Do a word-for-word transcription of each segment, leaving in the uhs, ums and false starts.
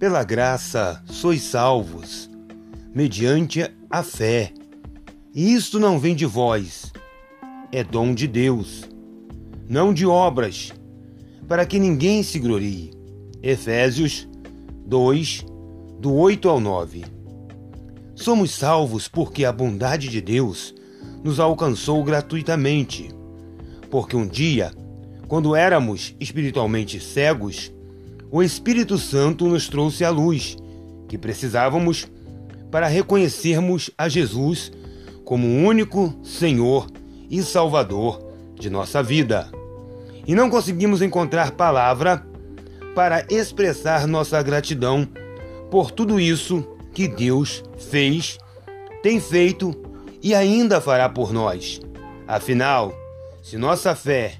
Pela graça sois salvos, mediante a fé. E isto não vem de vós, é dom de Deus, não de obras, para que ninguém se glorie. Efésios dois, do oito ao nove. Somos salvos porque a bondade de Deus nos alcançou gratuitamente, porque um dia, quando éramos espiritualmente cegos, o Espírito Santo nos trouxe a luz que precisávamos para reconhecermos a Jesus como o único Senhor e Salvador de nossa vida. E não conseguimos encontrar palavra para expressar nossa gratidão por tudo isso que Deus fez, tem feito e ainda fará por nós. Afinal, se nossa fé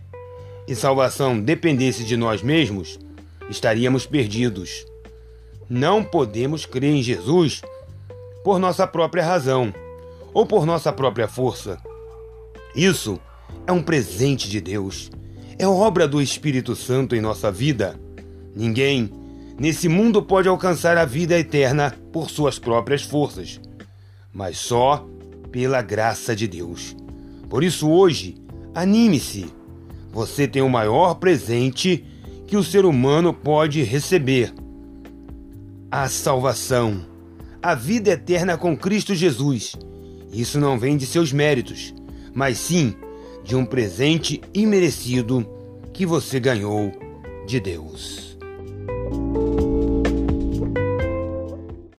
e salvação dependesse de nós mesmos, estaríamos perdidos. Não podemos crer em Jesus por nossa própria razão ou por nossa própria força. Isso é um presente de Deus. É obra do Espírito Santo em nossa vida. Ninguém nesse mundo pode alcançar a vida eterna por suas próprias forças, mas só pela graça de Deus. Por isso hoje, anime-se. Você tem o maior presente que o ser humano pode receber: a salvação, a vida eterna com Cristo Jesus. Isso não vem de seus méritos, mas sim de um presente imerecido que você ganhou de Deus.